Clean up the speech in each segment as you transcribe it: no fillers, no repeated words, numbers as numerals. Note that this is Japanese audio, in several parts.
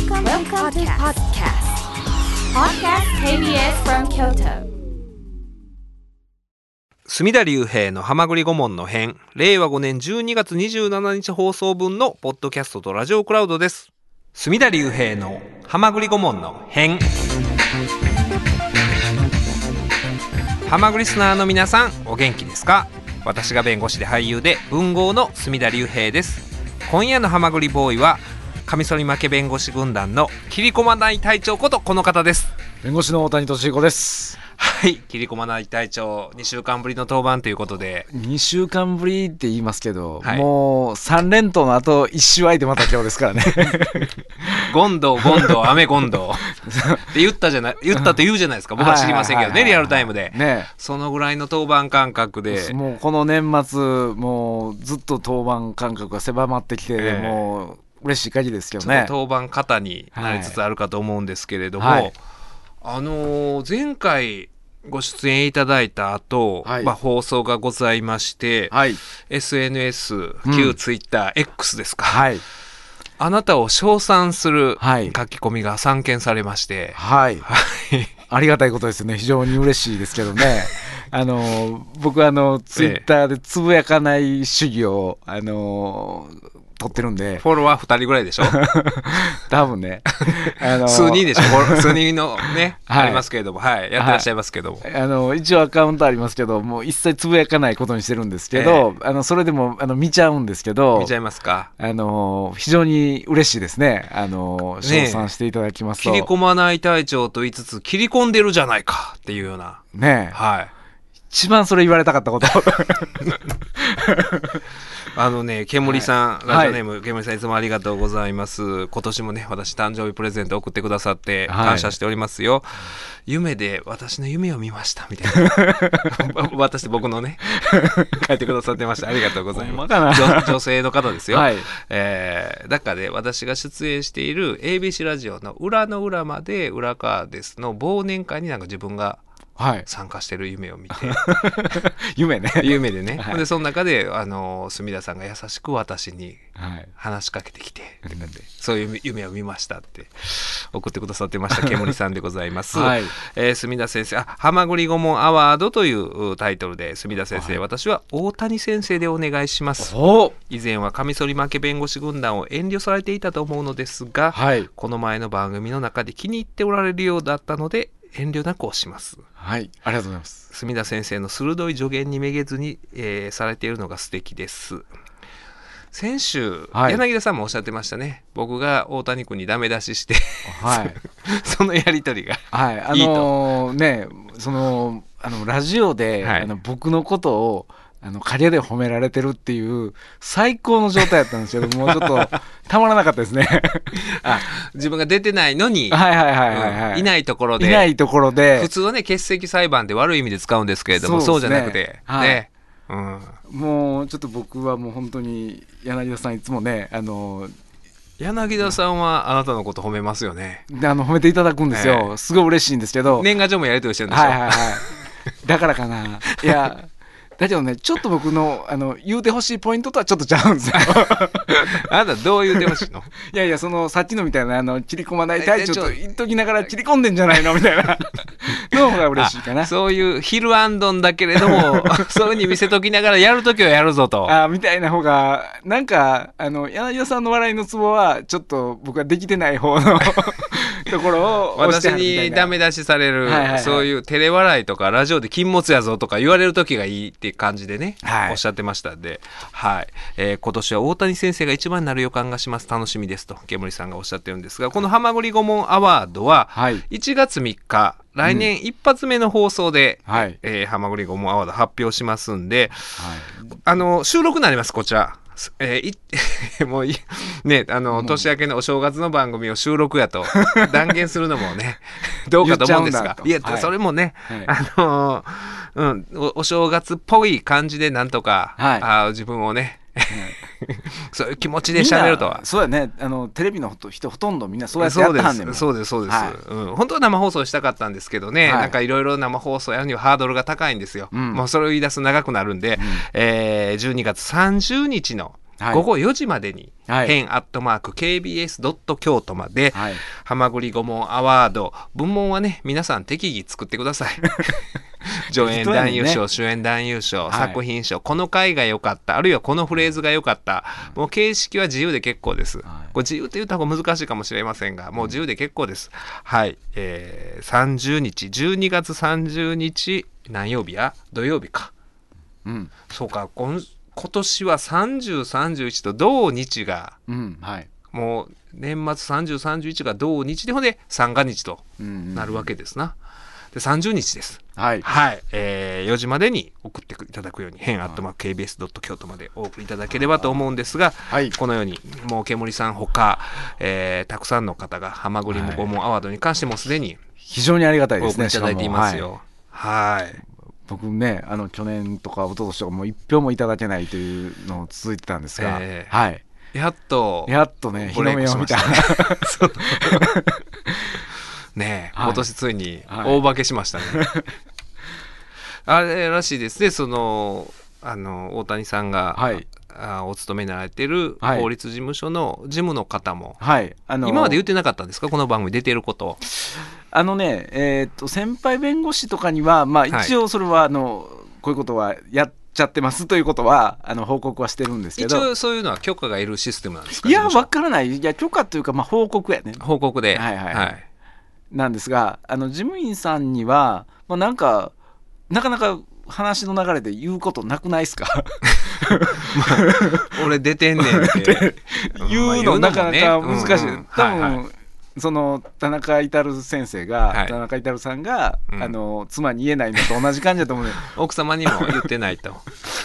Welcome to podcast KBS from Kyoto。 隅田隆平のはまぐり顧問の編、令和5年12月27日放送分のポッドキャストとラジオクラウドです。隅田隆平のはまぐり顧問の編、はまぐりリスナーの皆さん、お元気ですか？私が弁護士で俳優で文豪の隅田隆平です。今夜のはまぐりボーイはカミソリ負け弁護士軍団の切り込まない隊長ことこの方です。弁護士の大谷俊彦です。はい、切り込まない隊長、2週間ぶりの登板ということで。2週間ぶりって言いますけど、はい、もう3連投の後1週空いてまた今日ですからね。ゴンドウ雨ゴンドウって言ったと言うじゃないですか。僕は知りませんけどね、リアルタイムで、ね、そのぐらいの登板間隔で、もうこの年末もうずっと登板間隔が狭まってきて、もう嬉しい限りですけどね。ちょっと登板型になりつつあるかと思うんですけれども、はい、前回ご出演いただいた後、はい、放送がございまして、はい、SNS 旧 Twitter、X ですか、はい、あなたを称賛する書き込みが散見されまして、はいはい、ありがたいことですね。非常に嬉しいですけどね。僕はツイッターでつぶやかない主義を取ってるんで、フォロワー2人ぐらいでしょ。多分ね、数人でしょ。数人のね、はい、ありますけれども、はい、やってらっしゃいますけども、はい、一応アカウントありますけど、もう一切つぶやかないことにしてるんですけど、それでも見ちゃうんですけど。見ちゃいますか。非常に嬉しいですね。称賛していただきますと、切り込まない隊長と言いつつ切り込んでるじゃないかっていうようなね、はい、一番それ言われたかったこと。煙さん、はい、ラジオネーム、はい、煙さん、いつもありがとうございます。今年もね、私誕生日プレゼント送ってくださって感謝しておりますよ、はい、夢で私の夢を見ましたみたいな。私僕のね書いてくださってました。ありがとうございます。女性の方ですよ、はい、だから、ね、私が出演している ABC ラジオの裏の裏まで裏側ですの忘年会に自分がはい、参加してる夢を見て夢ね、夢でね、はい、でその中で隅田さんが優しく私に話しかけてきて、はい、なんでそういう夢を見ましたって送ってくださってました煙さんでございます。はい、隅田先生、はまぐり顧問アワードというタイトルで、隅田先生、はい、私は大谷先生でお願いします。以前はカミソリ負け弁護士軍団を遠慮されていたと思うのですが、はい、この前の番組の中で気に入っておられるようだったので遠慮なく押します。はい、ありがとうございます。隅田先生の鋭い助言にめげずに、されているのが素敵です。先週、はい、柳田さんもおっしゃってましたね。僕が大谷君にダメ出しして、はい、そのやり取りが、はい、いいとね、そのラジオで、はい、僕のことを陰で褒められてるっていう最高の状態だったんですけど、もうちょっとたまらなかったですね。自分が出てないのに、いないところで、普通はね、欠席裁判で悪い意味で使うんですけれども、そうじゃなくて、はい、ね、うん、もうちょっと僕はもう本当に柳田さん、いつもね、柳田さんはあなたのこと褒めますよね。褒めていただくんですよ。すごい嬉しいんですけど、年賀状もやり取りしてるんでしょ、はいはいはい、だからかな。いやだけどね、ちょっと僕の言うてほしいポイントとはちょっとちゃうんですよ。あなたどう言うてほしいの？いやいや、さっきのみたいな切り込まない隊長と言っときながら切り込んでんじゃないのみたいなの方が嬉しいかな。そういうヒルアンドンだけれどもそういう風に見せときながらやるときはやるぞとみたいな方が、なんか柳田さんの笑いのツボはちょっと僕はできてない方のところを私にダメ出しされる、はいはいはい、そういう照れ笑いとかラジオで禁物やぞとか言われる時がいいって感じでね、はい、おっしゃってましたんで、はい、今年は大谷先生が一番になる予感がします。楽しみですと煙さんがおっしゃってるんですが、このはまぐり顧問アワードは1月3日、はい、来年一発目の放送で、うん、はまぐり顧問アワード発表しますんで、はい、収録になります。こちらもういね、年明けのお正月の番組を収録やと断言するのもねどうかと思うんですが、いや、はい、それもね、はい、お正月っぽい感じでなんとか、はい、自分をね、はい、そういう気持ちで喋るとは。そうやね、テレビの人ほとんどみんなそうやってやったんでも。そうですそうです、はい、うん、本当は生放送したかったんですけどね、はい、なんかいろいろ生放送やるにはハードルが高いんですよ、うん、もうそれを言い出すと長くなるんで、12月30日の午後4時までに編@kbs.kyoto まで、はまぐり5問アワード文問はね、皆さん適宜作ってください助演男優賞、ね、主演男優賞、作品賞、この回が良かった、あるいはこのフレーズが良かった、もう形式は自由で結構です。これ自由と言った方が難しいかもしれませんが、もう自由で結構です。はい、30日、12月30日、何曜日や？土曜日か。うん、そうか、今年は30、31と同日が、うん、はい、もう年末30、31が同日で、ほんで三が日となるわけですな。うんうんうん、で30日です。はい。はい。4時までに送っていただくように、編@kbs.kyoto までお送りいただければと思うんですが、はい、このように、もう煙さんほか、たくさんの方が、はまぐり5問アワードに関してもすでに、非常にありがたいですね。お送りいただいていますよ。はい。僕ね、去年とか一昨年とかもう1票もいただけないというのを続いてたんですが、はい。やっとね、日の目を見た。そうねえ、はい、今年ついに大化けしましたね、はい、あれらしいですね、その大谷さんが、はい、お勤めになられてる法律事務所の事務の方も、はい、今まで言ってなかったんですか、この番組出てることを。ね、先輩弁護士とかには、まあ、一応それはこういうことはやってちゃってますということは報告はしてるんですけど、一応そういうのは許可がいるシステムなんですか。いや分からない、いや許可というか、まあ、報告やね、報告で、はいはい、はい、なんですが、事務員さんには、まあ、なんかなかなか話の流れで言うことなくないですか、まあ、俺出てんねんって言うのなかなか難しい、うんうん、多分、はいはい、その田中至先生が、はい、田中至さんが、うん、妻に言えないのと同じ感じだと思うね奥様にも言ってないと、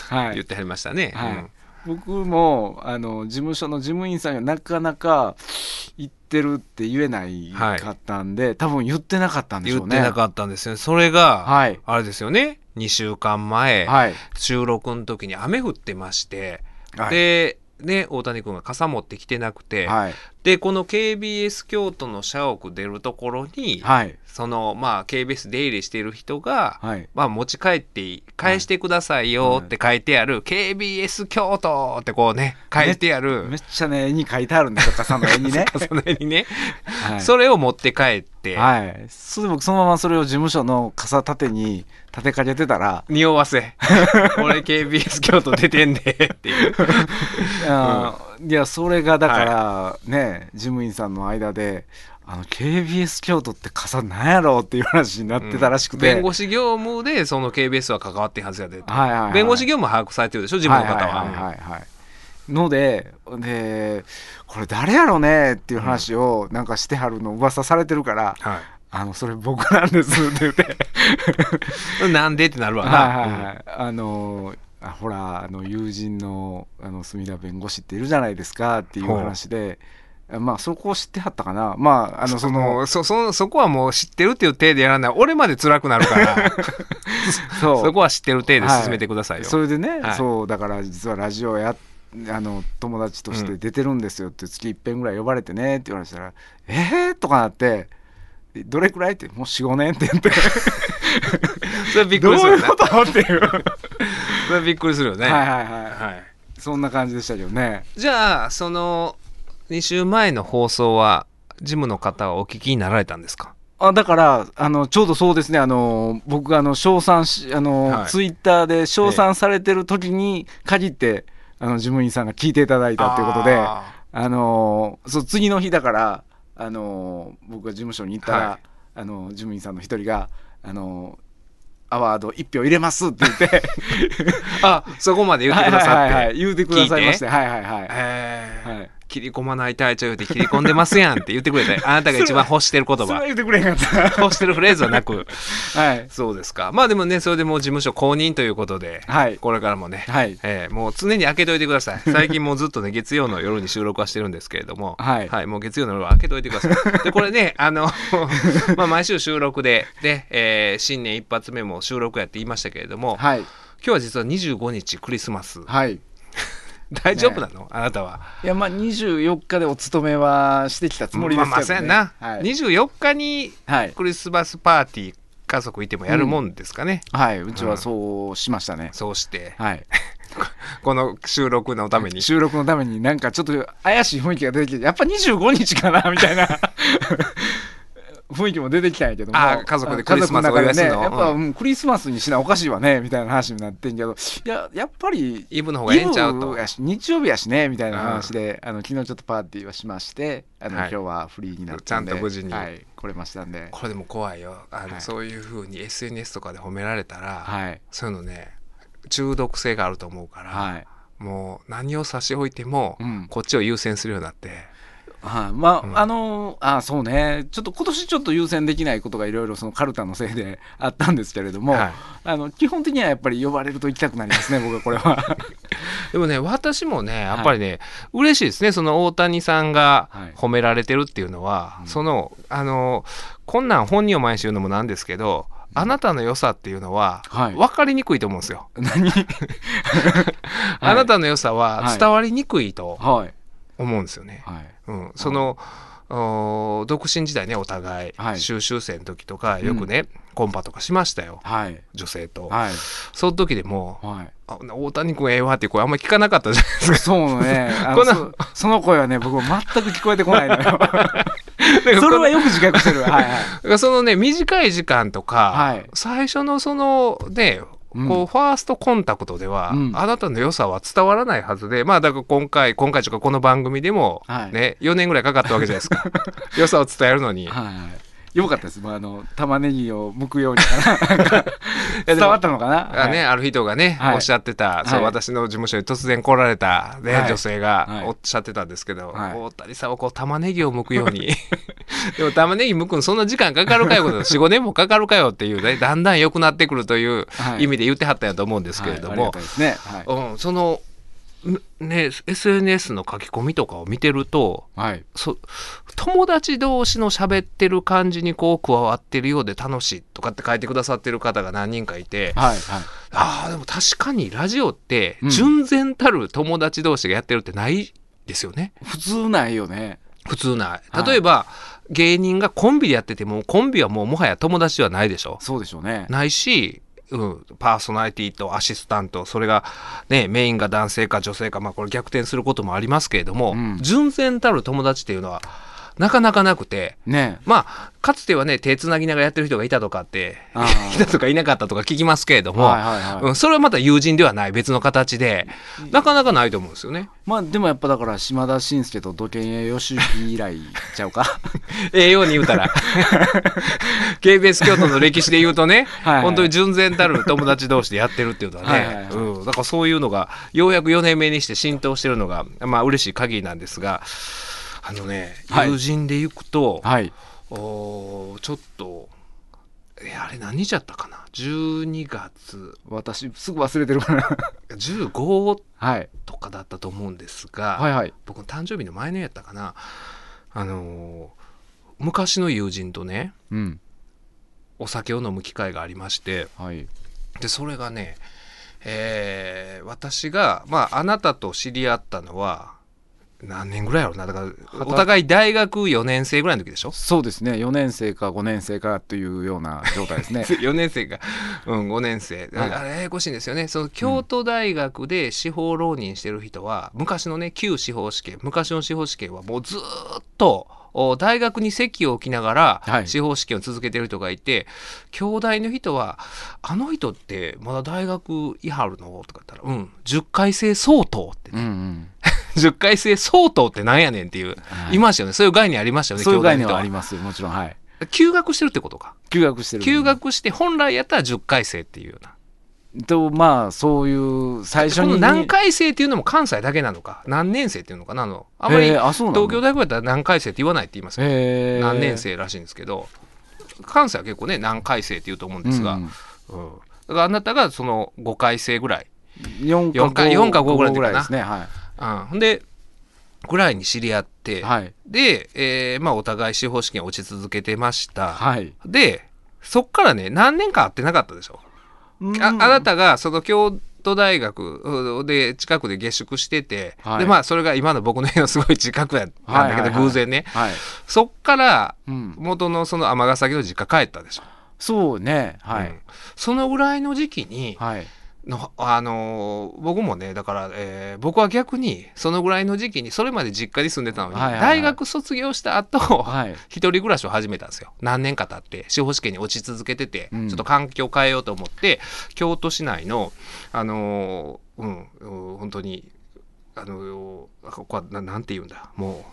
はい、言ってはりましたね、はい、うん、僕も事務所の事務員さんがなかなか言ってるって言えないかったんで、はい、多分言ってなかったんでしょうね。言ってなかったんですよね。それが、はい、あれですよね、2週間前、はい、収録の時に雨降ってまして、はい、でね、大谷君が傘持ってきてなくて、はい、でこの KBS 京都の社屋出るところに、はい、そのまあ KBS 出入りしている人が、はい、まあ、持ち帰って返してくださいよって書いてある、はい、KBS 京都ってこうね書いてある、めっちゃね絵に書いてあるんですよ、傘の絵にね傘の絵にね、はい、それを持って帰って、はい、それで僕そのままそれを事務所の傘立てに立てかけてたら、匂わせ俺 KBS 京都出てんでっていういや、それがだからね、はい、事務員さんの間でKBS 京都って傘なんやろうっていう話になってたらしくて、うん、弁護士業務でその KBS は関わってるはずやで、はいはいはい、弁護士業務把握されてるでしょ、自分の方は、はいはいはいはい、のでこれ誰やろねっていう話をなんかしてはるの噂されてるから、うん、はい、それ僕なんですって言ってなんでってなるわな、はいはいはい、ほら友人の隅田弁護士っているじゃないですかっていう話で、まあそこを知ってはったかな、まあそこはもう知ってるっていう体でやらない、俺まで辛くなるからそこは知ってる体で進めてくださいよ、はい、それでね、はい、そうだから実はラジオや友達として出てるんですよって月一遍ぐらい呼ばれてねって言われたら、とかなって、どれくらいってもう 4,5 年って言ってそれびっくりするよね、どういうことっていうそれびっくりするよね、はいはいはい、はい、そんな感じでしたけどね。じゃあその2週前の放送は事務の方はお聞きになられたんですか。だからちょうどそうですね、僕が称賛しはい、ツイッターで称賛されてる時に限って、事務員さんが聞いていただいたということで、そう次の日だから僕が事務所に行ったら、はい、事務員さんの一人がアワード1票入れますって言ってあ、そこまで言ってくださって、はいはいはいはい、言うてくださいまして、はいはいはい、はい、切り込まない隊長言うて切り込んでますやんって言ってくれてあなたが一番欲してる言葉それは言ってくれへんかった欲してるフレーズはなく、はい、そうですか。まあでもね、それでもう事務所公認ということで、はい、これからもね、はい、もう常に開けといてください。最近もうずっとね月曜の夜に収録はしてるんですけれども、はい、はい、もう月曜の夜は開けといてくださいでこれねまあ毎週収録で、新年一発目も収録やって言いましたけれども、はい、今日は実は25日クリスマス、はい大丈夫なの、ね、あなたは。いや、まあ24日でお勤めはしてきたつもりですけどね、まあまあな、はい、24日にクリスマスパーティー家族いてもやるもんですかね、うん、はい、うちはそうしましたね、うん、そうして、はいこの収録のためになんかちょっと怪しい雰囲気が出てきて、やっぱ25日かなみたいな雰囲気も出てきたんやけども、あ、家族でクリスマスお祝いするの、ね、やっぱ、うん、クリスマスにしなおかしいわねみたいな話になってんけど、いや、やっぱりイブの方がええんちゃうと、日曜日やしねみたいな話で、うん、昨日ちょっとパーティーはしまして、はい、今日はフリーになったんでちゃんと無事に、はい、来れましたんで。これでも怖いよ、はい、そういう風に SNS とかで褒められたら、はい、そういうのね中毒性があると思うから、はい、もう何を差し置いても、うん、こっちを優先するようになって、はい、まあ、うん、そうね、ちょっと今年ちょっと優先できないことがいろいろそのカルタのせいであったんですけれども、はい、基本的にはやっぱり呼ばれると行きたくなりますね僕はこれはでもね、私もねやっぱりね、はい、嬉しいですね、その大谷さんが褒められてるっていうのは、はい、こんなん本人を毎週言うのもなんですけど、あなたの良さっていうのは分かりにくいと思うんですよ、何あなたの良さは伝わりにくいと思うんですよね、はいはい、うん、独身時代ね、お互い、はい、修習生の時とかよくね、うん、コンパとかしましたよ、はい、女性と、はい、その時でも、はい、大谷君ええわっていう声あんまり聞かなかったじゃないですか。そうねその声はね僕は全く聞こえてこないのよそれはよく自覚してるはい、はい、そのね短い時間とか、はい、最初のそのねこうファーストコンタクトでは、うん、あなたの良さは伝わらないはずで、まあだから今回とかこの番組でも、ね、はい、4年ぐらいかかったわけじゃないですか良さを伝えるのに、はいはい、よかったです、まあ、玉ねぎを剥くように伝わったのかな、はい、ね、ある人がね、はい、おっしゃってた、はい、そう、私の事務所に突然来られた、ね、はい、女性がおっしゃってたんですけど、はい、大谷さんはこう玉ねぎを剥くようにでも玉ねぎ剥くのそんな時間かかるかよ 4,5 年もかかるかよっていう、ね、だんだん良くなってくるという意味で言ってはったんやと思うんですけれども、その、ね、SNS の書き込みとかを見てると、はい、友達同士の喋ってる感じにこう加わってるようで楽しいとかって書いてくださってる方が何人かいて、はいはい、あ、でも確かにラジオって純然たる友達同士がやってるってないですよね、うん、普通ないよね、普通ない。例えば、はい、芸人がコンビでやっててもコンビはもうもはや友達はないでしょ。そうでしょうね。ないし、うん、パーソナリティとアシスタント、それが、ね、メインが男性か女性か、まあ、これ逆転することもありますけれども、うん、純然たる友達っていうのはなかなかなくて、ね、まあかつてはね手つなぎながらやってる人がいたとかっていたとかいなかったとか聞きますけれども、はいはいはい、うん、それはまた友人ではない別の形でなかなかないと思うんですよね。まあでもやっぱだから島田紳介と土建栄義行以来ちゃうか栄養に言うたらKBS 京都の歴史で言うとねはい、はい、本当に純然たる友達同士でやってるっていうのはねはいはい、はい、うん、だからそういうのがようやく4年目にして浸透してるのがまあ嬉しい限りなんですが、はい、友人で行くと、はい、ちょっとあれ何日あったかな、12月、私すぐ忘れてるかな15とかだったと思うんですが、はいはい、僕の誕生日の前のやったかな、昔の友人とね、うん、お酒を飲む機会がありまして、はい、でそれがね、私が、まあ、あなたと知り合ったのは何年ぐらいやろうな、だからお互い大学4年生ぐらいの時でしょ。そうですね、4年生か5年生かというような状態ですね4年生か、うん、5年生、はい、あれややこしいんですよね。その京都大学で司法浪人してる人は、うん、昔のね旧司法試験、昔の司法試験はもうずっと大学に籍を置きながら司法試験を続けてる人がいて、はい、京大の人はあの人ってまだ大学いはるのとか言ったら、うん、10回生相当ってね、うんうん、10回生相当ってなんやねんっていう、はい、いましたよね、そういう概念ありましたよね。そういう概念はありますよ、もちろん、はい、休学してるってことか。休学してる、休学して本来やったら10回生っていうようなと、まあそういう最初にこの何回生っていうのも関西だけなのか、何年生っていうのかな、あまり東京大学やったら何回生って言わないって言いますけど、何年生らしいんですけど、関西は結構ね何回生って言うと思うんですが、うんうん、だからあなたがその5回生ぐらい、4か5ぐらいですね、はい、うん、でぐらいに知り合って、はい、で、まあ、お互い司法試験落ち続けてました、はい、でそっからね何年か会ってなかったでしょ、うん、あなたがその京都大学で近くで下宿してて、はい、でまあそれが今の僕の家のすごい近くやったんだけど、はいはいはい、偶然ね、はい、そっから元のその尼崎の実家帰ったでしょ。そうね、はい、うん、そのぐらいの時期に、はい、の僕もねだから、僕は逆にそのぐらいの時期にそれまで実家に住んでたのに、はいはいはい、大学卒業した後、はい、一人暮らしを始めたんですよ。何年か経って司法試験に落ち続けてて、うん、ちょっと環境変えようと思って京都市内の本当にここはなんて言うんだも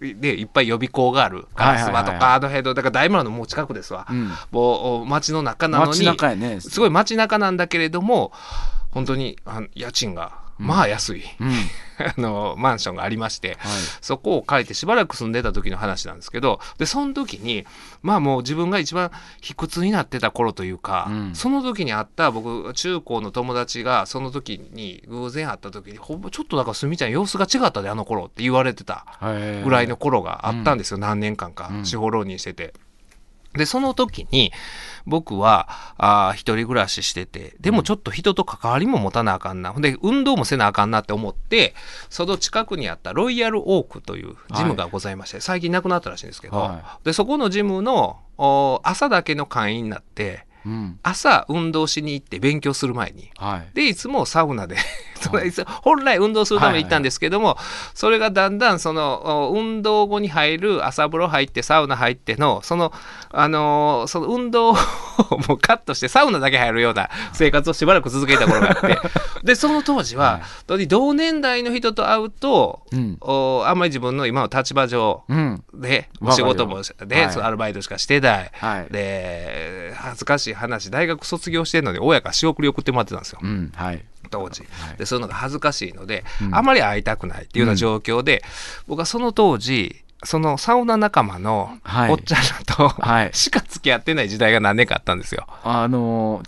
うでいっぱい予備校があるカラスマとかあの辺のだから大村のもう近くですわ、うん、もう街の中なのに街中やね、すごい街中なんだけれども本当に家賃がまあ安い、うん、マンションがありまして、はい、そこを借りてしばらく住んでた時の話なんですけどでその時にまあもう自分が一番卑屈になってた頃というか、うん、その時に会った僕中高の友達がその時に偶然会った時にほぼちょっとだからすみちゃん様子が違ったであの頃って言われてたぐらいの頃があったんですよ、うん、何年間か司法浪人してて。でその時に僕は一人暮らししててでもちょっと人と関わりも持たなあかんな、うん、で運動もせなあかんなって思ってその近くにあったロイヤルオークというジムがございまして、はい、最近なくなったらしいんですけど、はい、でそこのジムの朝だけの会員になって、うん、朝運動しに行って勉強する前に、はい、でいつもサウナで本来運動するために行ったんですけども、はいはいはい、それがだんだんその運動後に入る朝風呂入ってサウナ入ってのその運動をもうカットしてサウナだけ入るような生活をしばらく続けた頃があってでその当時は、はい、同年代の人と会うと、うん、あんまり自分の今の立場上で、うん、仕事もで、はい、そのアルバイトしかしてない、はい、で恥ずかしい話大学卒業してるので親から仕送り送ってもらってたんですよ、うんはい当時でそういうのが恥ずかしいので、うん、あまり会いたくないっていうような状況で、うん、僕はその当時そのサウナ仲間のおっちゃんと、はい、しか付き合ってない時代が何年かあったんですよ。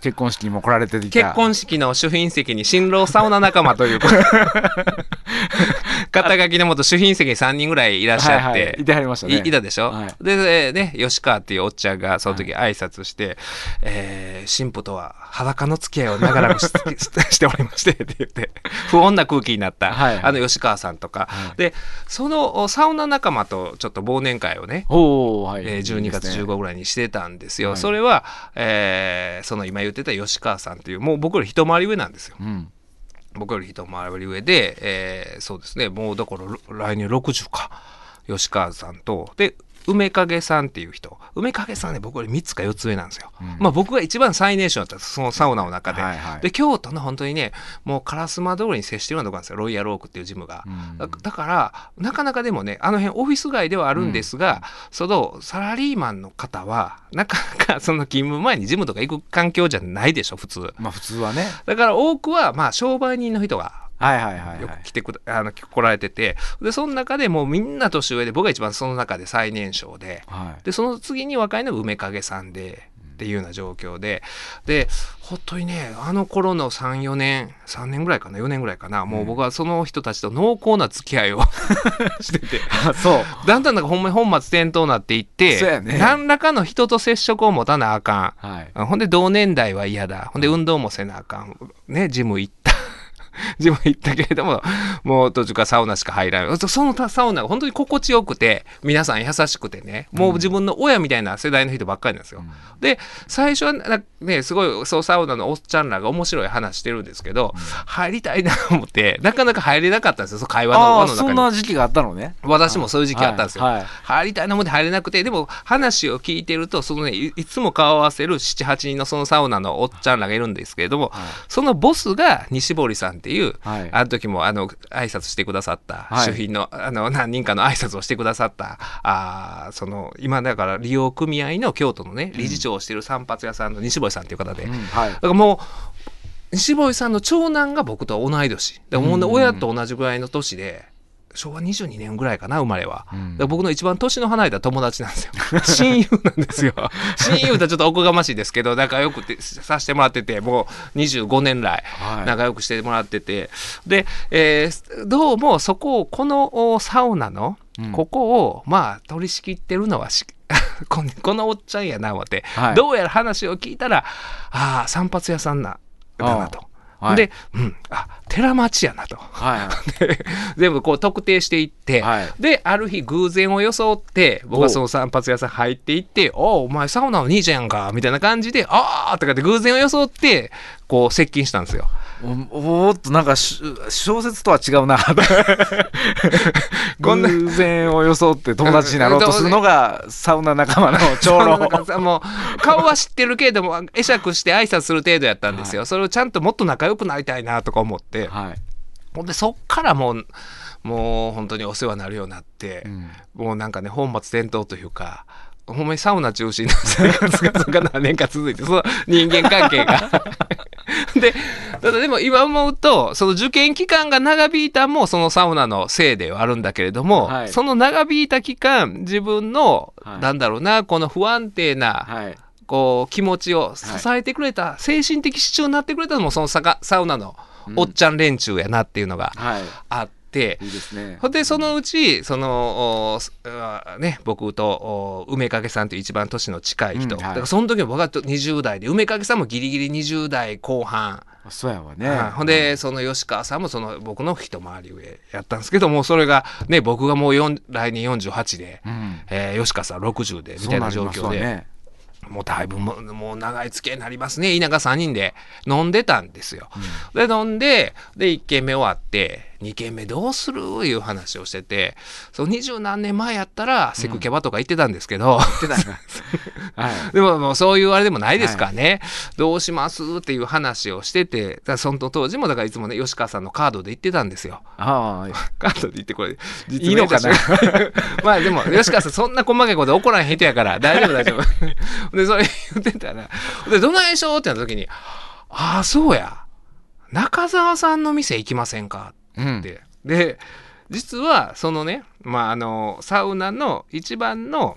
結婚式にも来られていた結婚式の主賓席に新郎サウナ仲間という肩書きのもと主賓席に3人ぐらいいらっしゃって、はいはい、いてはりましたね。いたでしょ、はい、でね吉川っていうおっちゃんがその時挨拶して、はい新婦とは裸の付き合いを長らく しておりましてって言って不穏な空気になった、はいはい、吉川さんとか、はい、でそのサウナ仲間とちょっと忘年会をね、はい12月15ぐらいにしてたんですよ、はい、それは、その今言ってた吉川さんというもう僕より一回り上なんですよ、うん、僕より一回り上で、そうですねもうだから来年60か吉川さんとで梅影さんっていう人梅影さんね僕より3つか4つ上なんですよ、うんまあ、僕が一番最年少だったそのサウナの中で、はいはい、で京都の本当にねもう烏丸通りに接してるようなとこなんですよロイヤルオークっていうジムが、うん、だからなかなかでもねあの辺オフィス街ではあるんですが、うん、そのサラリーマンの方はなかなかその勤務前にジムとか行く環境じゃないでしょ普通、まあ、普通はねだから多くはまあ商売人の人がはいはいはいはい、よく来られててでその中でもうみんな年上で僕が一番その中で最年少 で,、はい、でその次に若いのが梅影さんでっていうような状況で本当にねあの頃の3年3年ぐらいかな4年ぐらいかなもう僕はその人たちと濃厚な付き合いをしててあそうだんだんなんか本末転倒になっていってそうやね、何らかの人と接触を持たなあかん、はい、ほんで同年代は嫌だほんで運動もせなあかん、ね、ジム行って自分言ったけれどももう途中からサウナしか入らないそのサウナが本当に心地よくて皆さん優しくてねもう自分の親みたいな世代の人ばっかりなんですよ、うん、で最初はねすごいそうサウナのおっちゃんらが面白い話してるんですけど、うん、入りたいなと思ってなかなか入れなかったんですよその会話の輪の中にそんな時期があったのね私もそういう時期あったんですよ、はいはい、入りたいなと思って入れなくてでも話を聞いてるとそのねいつも顔を合わせる 7,8 人のそのサウナのおっちゃんらがいるんですけれども、はい、そのボスが西堀さんっていう、はい、あの時も挨拶してくださった、はい、主賓の何人かの挨拶をしてくださったその今だから利用組合の京都のね理事長をしている散髪屋さんの西堀さんっていう方で、うんはい、だからもう西堀さんの長男が僕と同い年でも親と同じぐらいの年で、うん、昭和22年ぐらいかな生まれは、うん、だから僕の一番年の離れた友達なんですよ親友なんですよ親友とはちょっとおこがましいですけど仲良くさせてもらっててもう25年来仲良くしてもらってて、はい、で、どうもそこをこのサウナのここをまあ取り仕切ってるのはこのおっちゃんやな思って、はい、どうやら話を聞いたら散髪屋さんだなとはい、で、うん、寺町やなと、はいはい、で全部こう特定していって、はい、である日偶然を装って僕はその散髪屋さん入っていってお前サウナの兄ちゃんやんかみたいな感じでとかって偶然を装ってこう接近したんですよ。おーっとなんか小説とは違うな偶然を装って友達になろうとするのがサウナ仲間の長老もう顔は知ってるけれども会釈して挨拶する程度やったんですよ、はい、それをちゃんともっと仲良くなりたいなとか思って、はい、ほんでそっからもう本当にお世話になるようになって、うん、もうなんかね本末転倒というかほんまにサウナ中心の生活がそれから何年か続いてその人間関係がでただでも今思うとその受験期間が長引いたもそのサウナのせいではあるんだけれども、はい、その長引いた期間自分の、はい、なんだろうなこの不安定な、はい、こう気持ちを支えてくれた、はい、精神的支柱になってくれたのもそのサウナのおっちゃん連中やなっていうのがあって。うんはいいいですね、でそのうちその、ね、僕と梅影さんという一番年の近い人、うんはい、だからその時は僕は20代で梅影さんもギリギリ20代後半そうやわね、はい、ほんで、はい、その吉川さんもその僕の一回り上やったんですけどもうそれが、ね、僕がもう来年48で、うん吉川さん60でみたいな状況で、ね、もうだいぶもう長い付き合いになりますね田舎3人で飲んでたんですよ、うん、で飲んで1軒目終わって2軒目どうするいう話をしててその20何年前やったらセクキャバとか行ってたんですけど、うん、はい、で もうそういうあれでもないですからね、はい、どうしますっていう話をしててだからその当時もだからいつもね吉川さんのカードで行ってたんですよあカードで行ってこれいいのかなまあでも吉川さんそんな細かいこと怒らへん人やから大丈夫大丈夫でそれ言ってたらでどないしょってなった時にああそうや中澤さんの店行きませんかうん、で実はそのね、まあ、サウナの一番の、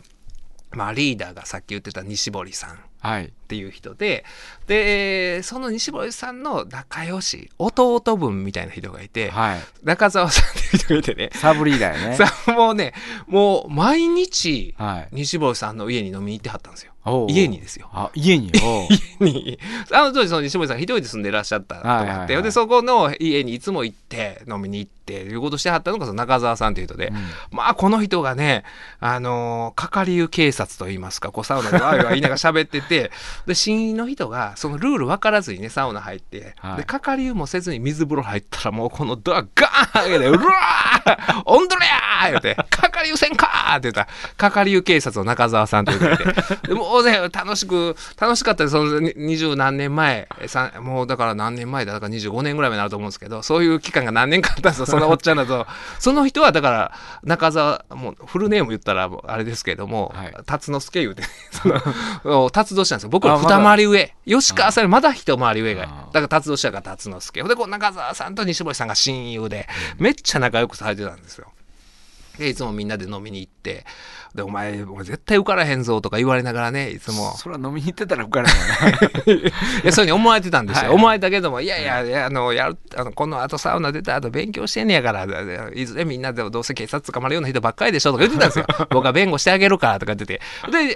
まあ、リーダーがさっき言ってた西堀さんっていう人で、はい、でその西堀さんの仲良し弟分みたいな人がいて、はい、中澤さんっていう人がいてねサブリーダーやねもうねもう毎日西堀さんの家に飲みに行ってはったんですよおうおう家にですよあ家に家にあの当時その西森さん一人で住んでらっしゃったとかって、はいはいはい、でそこの家にいつも行って飲みに行っていうことしてはったのがその中澤さんという人で、うん、まあこの人がね係湯警察といいますかこうサウナでわいわい言いながら喋っててで新入の人がそのルール分からずにねサウナ入って、はい、で係湯もせずに水風呂入ったらもうこのドアガーン開けてうわーオンドレアー言うて係湯せんかーって言ったら係湯警察の中澤さんという人がいてでも楽しかったその20何年前もうだから何年前だから25年ぐらいになると思うんですけどそういう期間が何年かあったんですよそのおっちゃんだとその人はだから中澤もうフルネーム言ったらあれですけども、はい、辰之助言うて辰年なんですよ僕は二回り上、ま、吉川さんよりまだ一回り上がだから辰年だから辰之助でこう中澤さんと西堀さんが親友で、うん、めっちゃ仲良くされてたんですよでいつもみんなで飲みに行ってでお前絶対受からへんぞとか言われながらねいつもそら飲みに行ってたら受からへんよねいやそういうふうに思われてたんですよ、はい、思われたけどもいやいや、はい、このあとサウナ出た後勉強してんねやからいずれみんなでどうせ警察捕まるような人ばっかりでしょとか言ってたんですよ僕は弁護してあげるからとか言ってて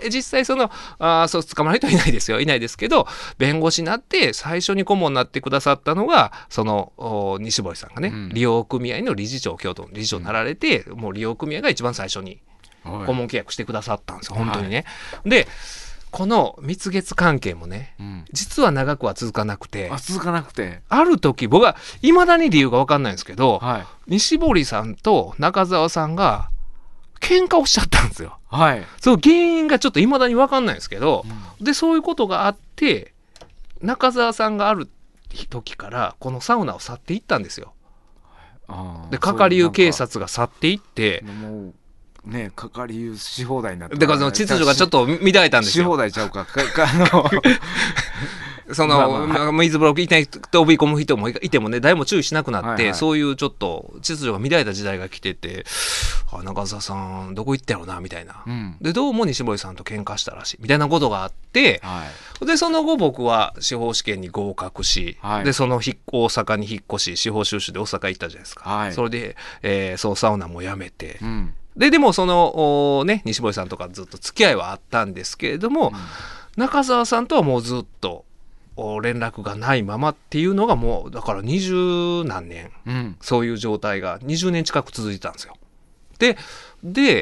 で実際そう捕まる人いないですけど弁護士になって最初に顧問になってくださったのがその西堀さんがね、うん、利用組合の理事長京都の理事長になられて、うん、もう利用組合が一番最初に顧問契約してくださったんですよ本当にね、はい、でこの蜜月関係もね、うん、実は長くは続かなくてある時僕はいまだに理由が分かんないんですけど、はい、西堀さんと中澤さんが喧嘩をしちゃったんですよ、はい、その原因がちょっといまだに分かんないんですけど、うん、でそういうことがあって中澤さんがある時からこのサウナを去っていったんですよで係湯警察が去っていってね、係りし放題になって、だからその秩序がちょっと乱れたんですよ。し放題ちゃうか、その、まあ、水風呂に飛び込む人もいてもね、誰も注意しなくなって、はいはい、そういうちょっと秩序が乱れた時代が来てて、あ、中澤さんどこ行ったやろなみたいな、うん、でどうも西堀さんと喧嘩したらしいみたいなことがあって、はい、でその後僕は司法試験に合格し、はい、でその大阪に引っ越し、司法修習で大阪行ったじゃないですか、はい、それで、そうサウナもやめて、うんでもその、ね、西堀さんとかずっと付き合いはあったんですけれども、うん、中澤さんとはもうずっと連絡がないままっていうのがもうだから20何年、うん、そういう状態が20年近く続いたんですよ。で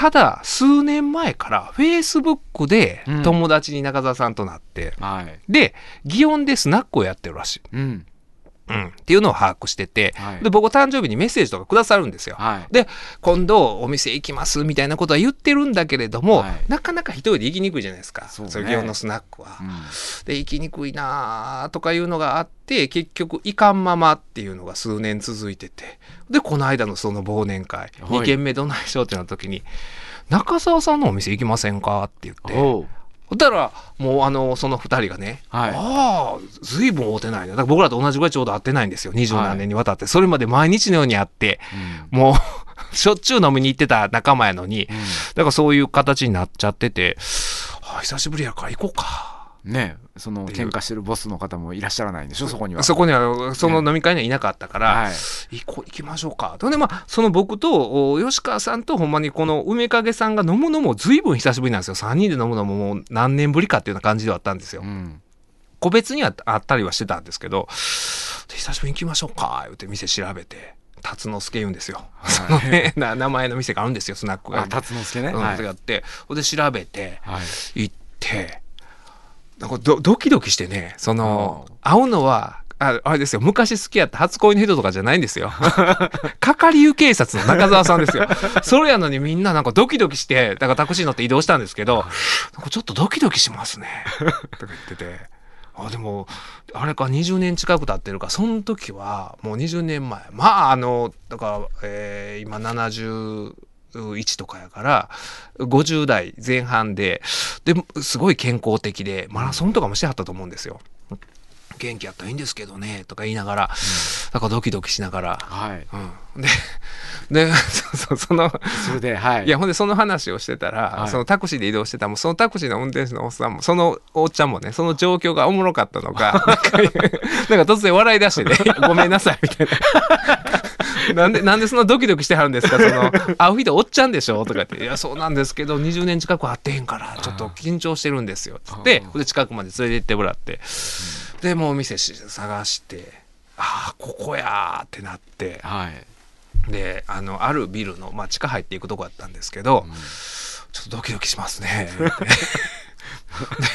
ただ数年前からフェイスブックで友達に中澤さんとなって、うんはい、で祇園でスナックをやってるらしい、うんうん、っていうのを把握してて、はい、で僕誕生日にメッセージとかくださるんですよ、はい、で今度お店行きますみたいなことは言ってるんだけれども、はい、なかなか一人で行きにくいじゃないですか、そうね、その祇園のスナックは、うん、で行きにくいなとかいうのがあって結局行かんままっていうのが数年続いてて、でこの間のその忘年会2軒目どないしようってなった時に中澤さんのお店行きませんかって言ってだからもうその2人がね、はい、ああずいぶん会うてないね、だから僕らと同じぐらいちょうど会ってないんですよ、20何年にわたって、はい、それまで毎日のように会って、うん、もうしょっちゅう飲みに行ってた仲間やのに、うん、だからそういう形になっちゃってて、はあ、久しぶりやから行こうかね、その喧嘩してるボスの方もいらっしゃらないんでしょ、そこには、そこにはその飲み会にはいなかったから、ねはい、行きましょうかと。で、まあ、その僕と吉川さんとほんまにこの梅影さんが飲むのもずいぶん久しぶりなんですよ、3人で飲むのももう何年ぶりかっていうような感じではあったんですよ、うん、個別にはあったりはしてたんですけど、久しぶりに行きましょうか言って店調べて、辰之助言うんですよ、はい、そのね、名前の店があるんですよ、スナックが、辰之助ね、はい、やってで調べて、はい、行ってなんかドキドキしてね、その会うのはあれですよ、昔好きやった初恋の人とかじゃないんですよ係員警察の中澤さんですよそれやのにみんななんかドキドキして、だからタクシー乗って移動したんですけどなんかちょっとドキドキしますねとか言ってて、あでもあれか20年近く経ってるか、その時はもう20年前、まあだから、今701とかやから50代前半ですごい健康的でマラソンとかもしてはったと思うんですよ、元気やったらいいんですけどねとか言いながら、うん、なんかドキドキしながら、はいうん、でそれで、はい、いやほんでその話をしてたら、はい、そのタクシーで移動してたもそのタクシーの運転手のおっさんもそのおっちゃんもね、その状況がおもろかったのかなんか突然笑い出してねごめんなさいみたいななんでそんなドキドキしてはるんですか、その会う人おっちゃんでしょとかって、いやそうなんですけど20年近く会ってへんからちょっと緊張してるんですよっつって、で近くまで連れて行ってもらって、うん、でもうお店探して、ああここやってなって、はい、であるビルの、まあ、地下入っていくとこだったんですけど、うん、ちょっとドキドキしますねって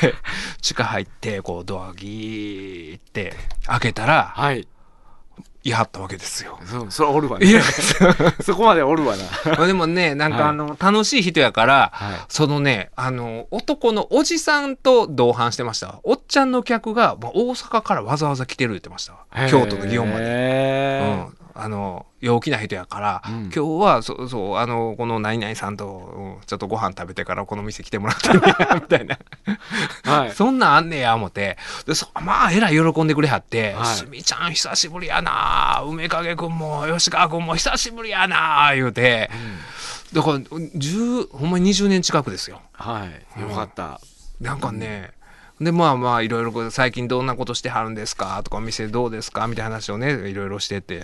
で地下入ってこうドアギーって開けたら、はいいはったわけですよ。それはおるわね。そこまでおるわな。でもね、なんか楽しい人やから、はい、そのね、男のおじさんと同伴してました。おっちゃんの客が、まあ、大阪からわざわざ来てる言ってました。京都の祇園まで。うん陽気な人やから、うん、今日はそうこの何々さんと、うん、ちょっとご飯食べてからこの店来てもらってねみたいな、はい、そんなんあんねや思ってでまあえらい喜んでくれはって、はい、すみちゃん久しぶりやな梅影くんも吉川くんも久しぶりやな言うて、うん、だからほんまに20年近くですよ。はい、よかった、うん、なんかね、うんでまあいろいろ最近どんなことしてはるんですかとかお店どうですかみたいな話をねいろいろしてて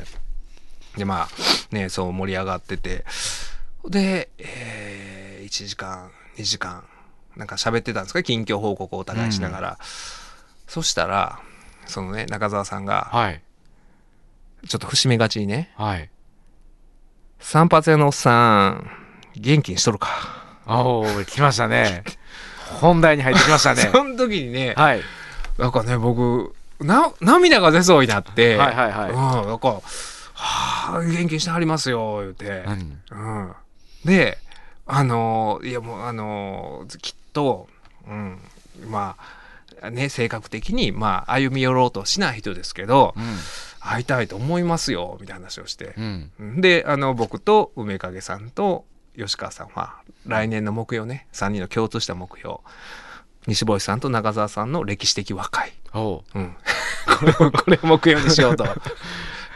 でまあねそう盛り上がっててで、1時間2時間なんか喋ってたんですか近況報告をお互いしながら、うん、そしたらそのね中澤さんが、はい、ちょっと節目がちにね、はい、散髪屋のおっさん元気にしとるかおー来ましたね本題に入ってきましたねその時にね、はい、なんかね僕涙が出そうになってはいはいはい、うん、なんか元気にしてはりますよ言うて、うん、でいやもうきっと、うん、まあね性格的に、まあ、歩み寄ろうとしない人ですけど、うん、会いたいと思いますよみたいな話をして、うん、で僕と梅影さんと吉川さんは来年の目標ね3人の共通した目標西堀さんと中澤さんの歴史的和解、うん、これを目標にしようと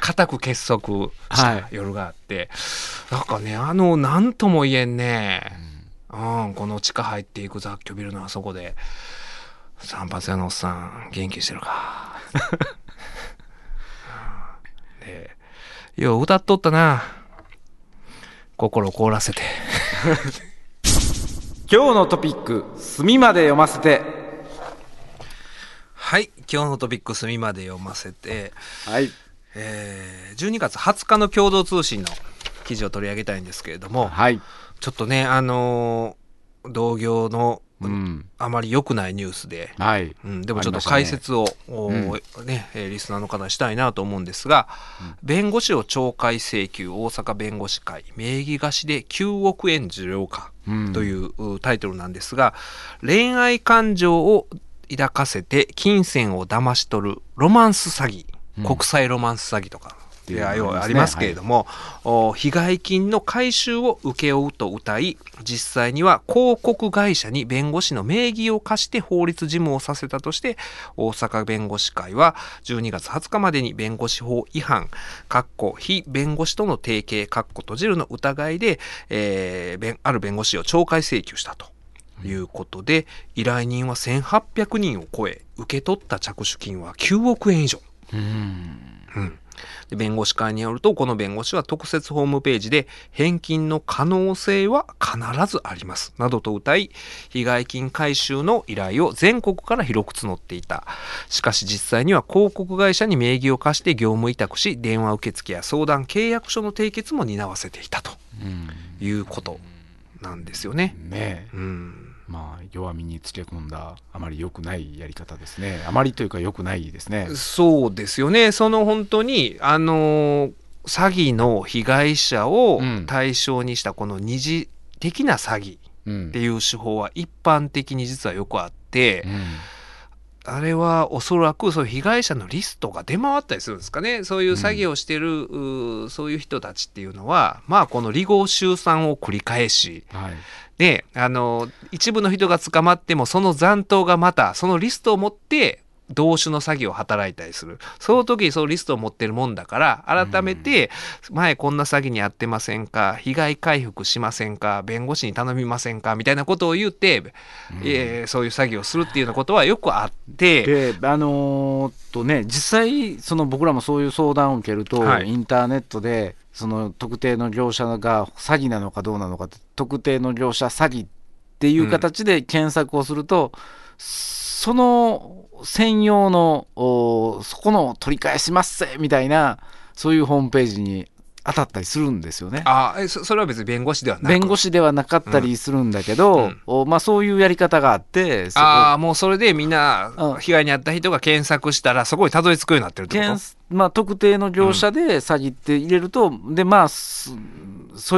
固く結束した夜があって、はい、なんかね何とも言えんね、うんうん、この地下入っていく雑居ビルのあそこで散髪屋のおっさん元気してるかでよう歌っとったな心を凍らせて今日のトピック隅まで読ませてはい今日のトピック隅まで読ませてはい、12月20日の共同通信の記事を取り上げたいんですけれども、はい、ちょっとね、同業の、うん、あまり良くないニュースで、はいうん、でもちょっと解説を、ねうん、リスナーの方にしたいなと思うんですが、うん、弁護士を懲戒請求大阪弁護士会名義貸しで9億円受領かというタイトルなんですが、うん、恋愛感情を抱かせて金銭を騙し取るロマンス詐欺、うん、国際ロマンス詐欺とかいや要はありますけれども、はい、被害金の回収を請け負うと謳い、実際には広告会社に弁護士の名義を貸して法律事務をさせたとして、大阪弁護士会は12月20日までに弁護士法違反（非弁護士との提携）の疑いで、ある弁護士を懲戒請求したということで、依頼人は1800人を超え、受け取った着手金は9億円以上。うんで弁護士会によるとこの弁護士は特設ホームページで返金の可能性は必ずありますなどと謳い被害金回収の依頼を全国から広く募っていた。しかし実際には広告会社に名義を貸して業務委託し電話受付や相談契約書の締結も担わせていたということなんですよね。ねえ、うんまあ、弱みにつけ込んだあまり良くないやり方ですね。あまりというか良くないですね。そうですよね。その本当に詐欺の被害者を対象にしたこの二次的な詐欺っていう手法は一般的に実はよくあって、うんうんあれはおそらくそう被害者のリストが出回ったりするんですかね。そういう詐欺をしてる、うん、そういう人たちっていうのは、まあ、この離合集散を繰り返し、はい、で一部の人が捕まってもその残党がまたそのリストを持って同種の詐欺を働いたりする。その時にそのリストを持ってるもんだから改めて前こんな詐欺に遭ってませんか被害回復しませんか弁護士に頼みませんかみたいなことを言って、そういう詐欺をするっていうようなことはよくあってでね、実際その僕らもそういう相談を受けると、はい、インターネットでその特定の業者が詐欺なのかどうなのかって特定の業者詐欺っていう形で検索をすると、うんその専用のそこの取り返しますぜみたいなそういうホームページに当たったりするんですよね。ああ、それは別に弁護士ではなく弁護士ではなかったりするんだけど、うんまあ、そういうやり方があってああもうそれでみんな被害に遭った人が検索したらそこにたどり着くようになってるってこと、まあ、特定の業者で詐欺って入れると、うんでまあ、そう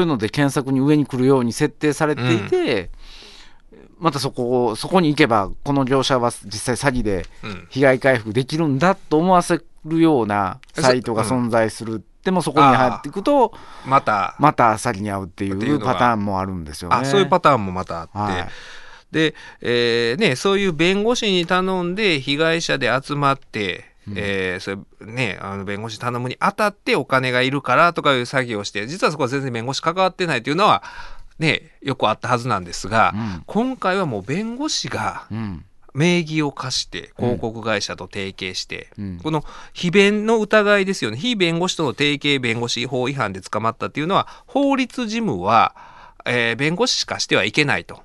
いうので検索に上に来るように設定されていて、うんまたそこに行けばこの業者は実際詐欺で被害回復できるんだと思わせるようなサイトが存在する、うん、でもそこに入っていくとまた詐欺に遭うっていうパターンもあるんですよね。あそういうパターンもまたあって、はいでね、そういう弁護士に頼んで被害者で集まってそれね、弁護士頼むにあたってお金がいるからとかいう詐欺をして実はそこは全然弁護士関わってないというのはね、よくあったはずなんですが、うん、今回はもう弁護士が名義を貸して広告会社と提携して、うん、この非弁の疑いですよね。非弁護士との提携弁護士法違反で捕まったっていうのは法律事務は、弁護士しかしてはいけないと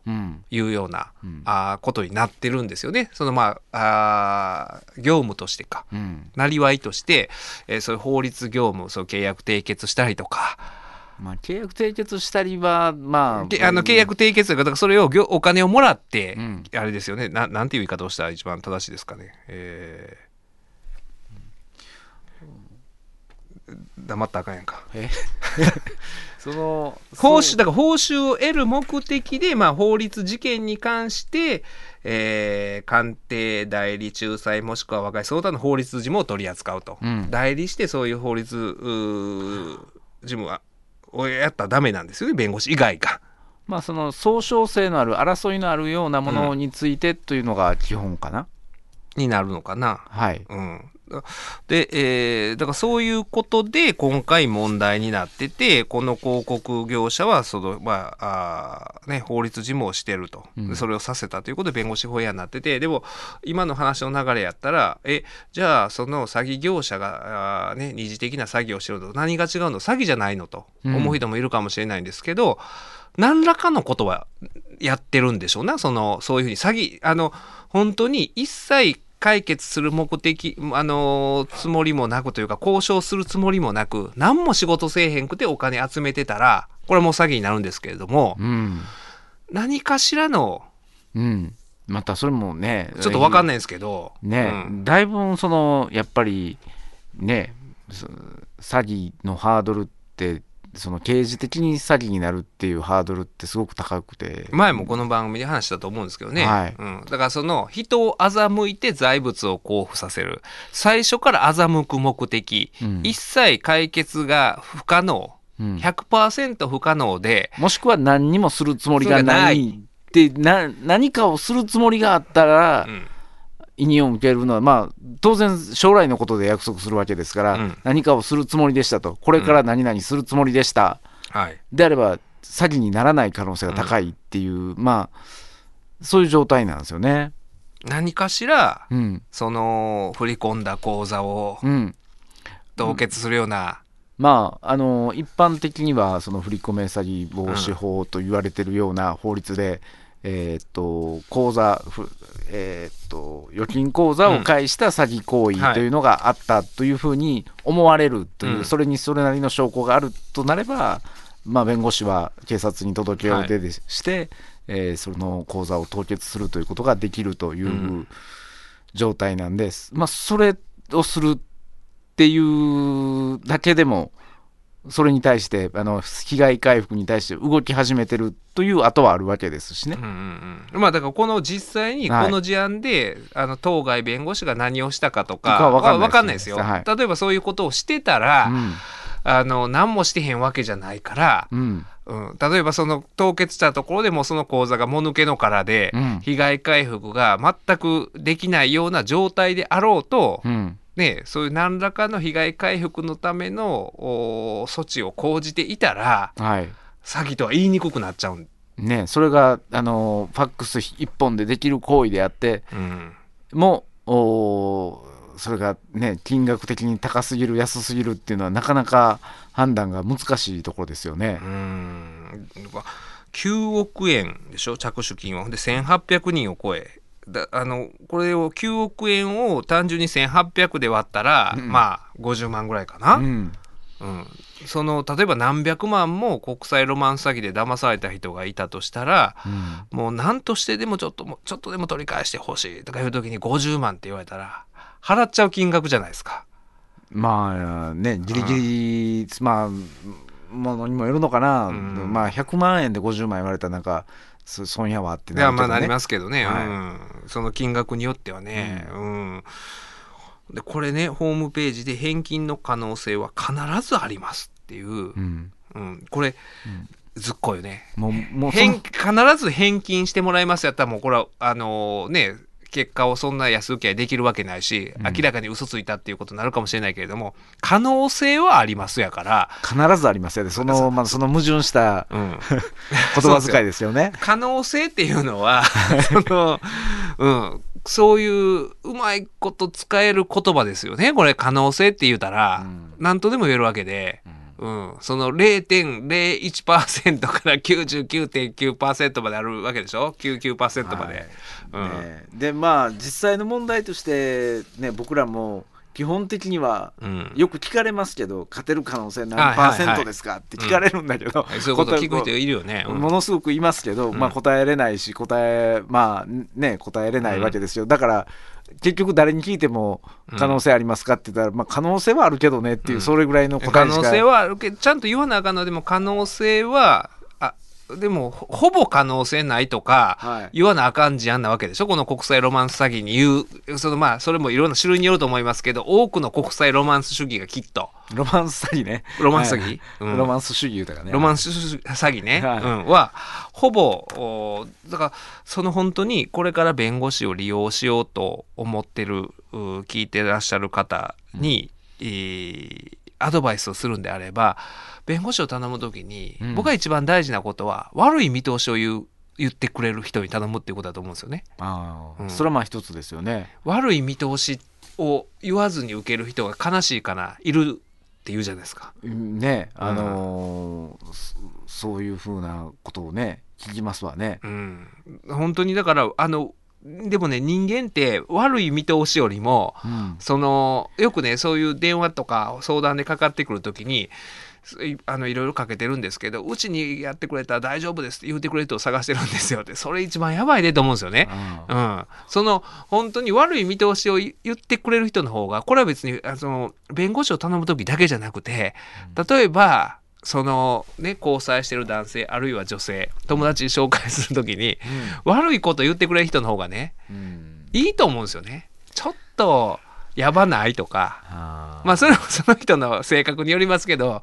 いうような、うん、ことになってるんですよね。そのまあ、業務としてか、うん、なりわいとして、そういう法律業務そう契約締結したりとかまあ、契約締結したりは、まあ、契約締結というか、だからそれをお金をもらって、うん、あれですよねなんていう言い方をしたら一番正しいですかね、黙ったらあかんやんかだから報酬を得る目的で、まあ、法律事件に関して、鑑定代理仲裁もしくは和解相談の法律事務を取り扱うと、うん、代理してそういう法律事務はやったらダメなんですよね。弁護士以外が、まあ、その相称性のある争いのあるようなものについてというのが基本かな、うん、になるのかな、はいうん、で、だからそういうことで今回問題になっててこの広告業者はその、まあね、法律事務をしてると、うん、それをさせたということで弁護士法違反になっててでも今の話の流れやったらじゃあその詐欺業者がね、二次的な詐欺をしてると何が違うの詐欺じゃないのと思う人もいるかもしれないんですけど、うん、何らかのことはやってるんでしょうな。そういうふうに詐欺本当に一切解決する目的つもりもなくというか交渉するつもりもなく何も仕事せえへんくてお金集めてたらこれも詐欺になるんですけれども、うん、何かしらの、うん、またそれもねちょっと分かんないですけど、ね、うん、だいぶそのやっぱりね詐欺のハードルってその刑事的に詐欺になるっていうハードルってすごく高くて、前もこの番組で話したと思うんですけどね、はい、うん、だからその人を欺いて財物を交付させる、最初から欺く目的、うん、一切解決が不可能、うん、100% 不可能で、もしくは何にもするつもりがないって何かをするつもりがあったら、うん、意味を向けるのは、まあ、当然将来のことで約束するわけですから、うん、何かをするつもりでしたと、これから何々するつもりでした、うん、であれば詐欺にならない可能性が高いっていう、うん、まあそういう状態なんですよね。何かしら、うん、その振り込んだ口座を凍結するような、うん、まあ一般的にはその振り込め詐欺防止法と言われてるような法律で、うん、口座預金口座を介した詐欺行為というのがあったというふうに思われるという、それにそれなりの証拠があるとなれば、まあ弁護士は警察に届けを出してその口座を凍結するということができるという状態なんです。まあそれをするっていうだけでも、それに対して被害回復に対して動き始めてるという跡はあるわけですしね、うんうん、まあだからこの実際にこの事案で、はい、当該弁護士が何をしたかとかは分かんないですよ、はい、例えばそういうことをしてたら、うん、何もしてへんわけじゃないから、うんうん、例えばその凍結したところでもその口座がもぬけの殻で、うん、被害回復が全くできないような状態であろうと、うん、ね、そういう何らかの被害回復のための措置を講じていたら、はい、詐欺とは言いにくくなっちゃう、ね、それがファックス一本でできる行為であって、うん、もうそれが、ね、金額的に高すぎる安すぎるっていうのはなかなか判断が難しいところですよね。うん、9億円でしょ着手金は。で1800人を超えだ、これを9億円を単純に1800で割ったら、うん、まあ50万ぐらいかな、うんうん、その例えば何百万も国際ロマンス詐欺で騙された人がいたとしたら、うん、もう何としてでもちょっとでも取り返してほしいとかいう時に50万って言われたら払っちゃう金額じゃないですか。まあね、ギリギリ、うん、まあものにもよるのかな、うん、まあ100万円で50万言われたらなんか損やはってなるけどね。いや、まあなりますけどね、はい、うん、その金額によってはね、うんうん、でこれねホームページで返金の可能性は必ずありますっていう、うんうん、これ、うん、ずっこいよね。もう必ず返金してもらいますやったら、もうこれはね結果をそんな安請け合いできるわけないし、明らかに嘘ついたっていうことになるかもしれないけれども、うん、可能性はありますやから、必ずありますやで、まあ、その矛盾した、うん、言葉遣いですよね。可能性っていうのはうん、そういううまいこと使える言葉ですよね。これ可能性って言うたら、うん、何とでも言えるわけで、うん、その 0.01% から 99.9% まであるわけでしょ。 99% まで、はい、ね、うん、でまあ実際の問題として、ね、僕らも基本的にはよく聞かれますけど、うん、勝てる可能性何パーセントですかって聞かれるんだけど、そういうこと聞く人いるよね、うん、ものすごくいますけど、まあ、答えれないしまあね、答えれないわけですよ。だから結局誰に聞いても可能性ありますかって言ったら、まあ、可能性はあるけどねっていう、それぐらいの答えしか、うん、可能性はあるけどちゃんと言わなあかんのでも、可能性はでもほぼ可能性ないとか言わなあかん事案なわけでしょ、はい、この国際ロマンス詐欺に言うまあ、それもいろんな種類によると思いますけど、多くの国際ロマンス主義がきっとロマンス詐欺ね、ロマンス詐欺、はい、うん、ロマンス主義言うたかね、ロマンス詐欺ね、はい、うん、はほぼだから、その本当にこれから弁護士を利用しようと思ってる聞いてらっしゃる方に、うん、アドバイスをするんであれば、弁護士を頼むときに、うん、僕が一番大事なことは悪い見通しを言ってくれる人に頼むっていうことだと思うんですよね。あ、うん、それはまあ一つですよね。悪い見通しを言わずに受ける人が悲しいかないるって言うじゃないですか、ね、そういうふうなことをね聞きますわね、うん、本当にだからでもね、人間って悪い見通しよりも、うん、よくねそういう電話とか相談でかかってくるときにいろいろかけてるんですけど、うちにやってくれたら大丈夫ですって言ってくれる人を探してるんですよって、それ一番やばいでと思うんですよね。うん、その本当に悪い見通しを言ってくれる人の方が、これは別にその弁護士を頼む時だけじゃなくて、例えばそのね、交際してる男性あるいは女性、友達に紹介する時に、うん、悪いこと言ってくれる人の方がね、うん、いいと思うんですよね。ちょっとやばないとか、あ、まあそれもその人の性格によりますけど、は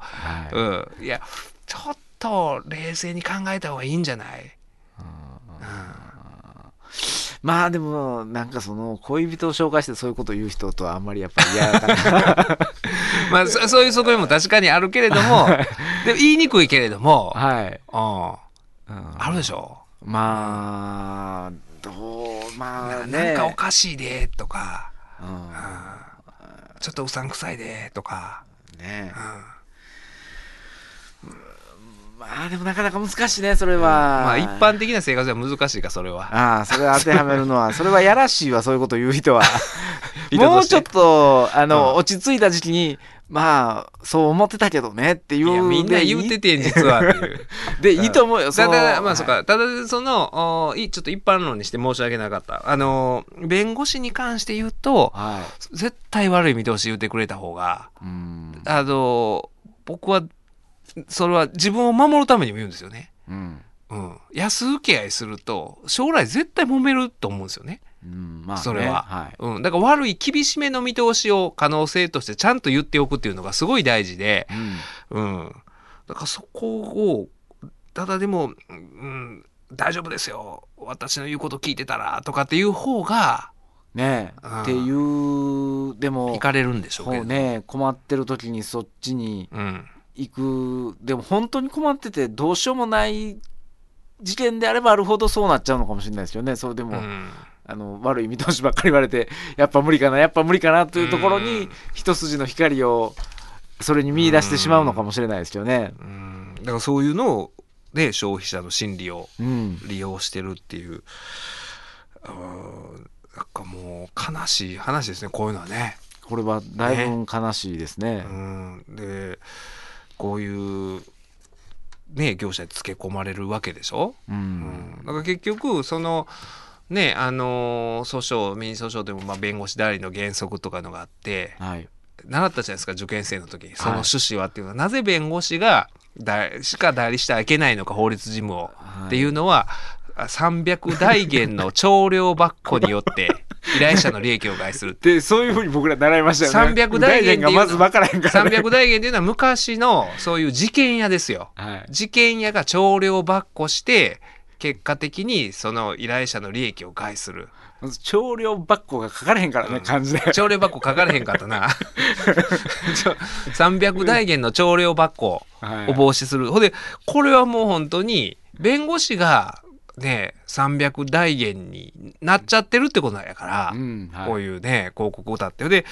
い、うん、いやちょっと冷静に考えた方がいいんじゃない。まあでもなんかその恋人を紹介してそういうことを言う人とはあんまりやっぱり嫌だからまあそういう側面も確かにあるけれどもでも言いにくいけれども、はい、うん、あるでしょ。まあどう、まあね、なんかおかしいでとか、うんうん、ちょっとうさんくさいでとかね、うん、まあでもなかなか難しいねそれは、うん、まあ一般的な生活では難しいか、それは。ああ、それを当てはめるのはそれはやらしいわ、そういうこと言う人はもうちょっとうん、落ち着いた時期にまあそう思ってたけどねっていう、いやみんな言ってて実はっていうでいいと思うよ。ただまあそうか、ただそのちょっと一般論にして申し訳なかった、弁護士に関して言うと、はい、絶対悪い見通し言ってくれた方が、うん、僕はそれは自分を守るためにも言うんですよね。うん、うん、安請け合いすると将来絶対揉めると思うんですよね。うん、まあね、それは、はい、うん、だから悪い厳しめの見通しを可能性としてちゃんと言っておくっていうのがすごい大事で、うんうん、だからそこをただでも、うん、大丈夫ですよ私の言うこと聞いてたらとかっていう方がね、うん、っていうでも行かれるんでしょうけどね。困ってる時にそっちに行く、うん、でも本当に困っててどうしようもない事件であればあるほどそうなっちゃうのかもしれないですよね。それでも、うん、悪い見通しばっかり言われてやっぱ無理かなやっぱ無理かなというところに一筋の光をそれに見出してしまうのかもしれないですよね。うん、だからそういうのを、ね、消費者の心理を利用してるっていう、うん、なんかもう悲しい話ですねこういうのはね。これはだいぶ悲しいですね。ね、うん、でこういうね業者につけ込まれるわけでしょ。うん、うん、だから結局そのね、訴訟民事訴訟でもまあ弁護士代理の原則とかのがあって、はい、習ったじゃないですか受験生の時に。その趣旨はっていうのは、はい、なぜ弁護士がしか代理してはいけないのか法律事務を、はい、っていうのは300代減の徴量ばっこによって依頼者の利益を害するってそういうふうに僕ら習いましたよね。300代減がまず分からへんから、ね、300代減っていうのは昔のそういう事件屋ですよ、はい、事件屋が徴量ばっこして結果的にその依頼者の利益を害する。調料ばっこが書かれへんからね、うん、感じで調料ばっこ書かれへんかったな300代減の調料ばっこを防止する、はい、ほんでこれはもう本当に弁護士がね300代減になっちゃってるってことなんやから、うんはい、こういうね広告を立ってで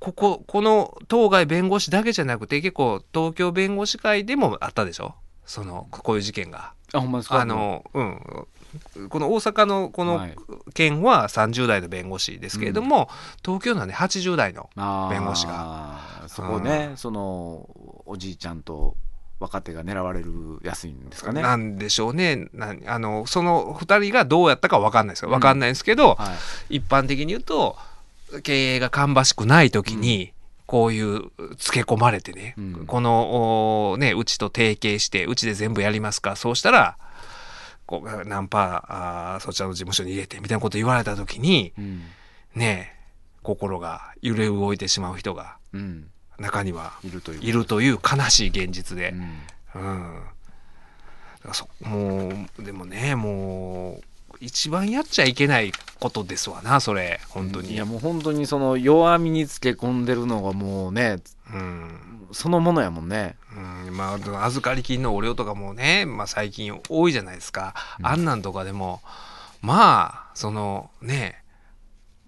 この当該弁護士だけじゃなくて結構東京弁護士会でもあったでしょそのこういう事件が。あ、ほんまですか。うん、この大阪のこの件は30代の弁護士ですけれども、うん、東京のはね80代の弁護士がそこね、うん、そのおじいちゃんと若手が狙われる安いんですかね。なんでしょうね。その2人がどうやったか分かんないですよ。分かんないんですけど、うんはい、一般的に言うと経営が芳しくない時に、うんこういうつけ込まれてね、うん、このねうちと提携してうちで全部やりますかそうしたらこう何パーそちらの事務所に入れてみたいなこと言われた時に、うん、ね心が揺れ動いてしまう人が中にはいるという悲しい現実で、うんうん、だからもうでもねもう一番やっちゃいけないことですわなそれ本当に、うん、いやもう本当にその弱みにつけ込んでるのがもうね、うん、そのものやもんね、うん、まあ預かり金のお料とかもね、まあ、最近多いじゃないですか、うん、あんなんとかでもまあそのね、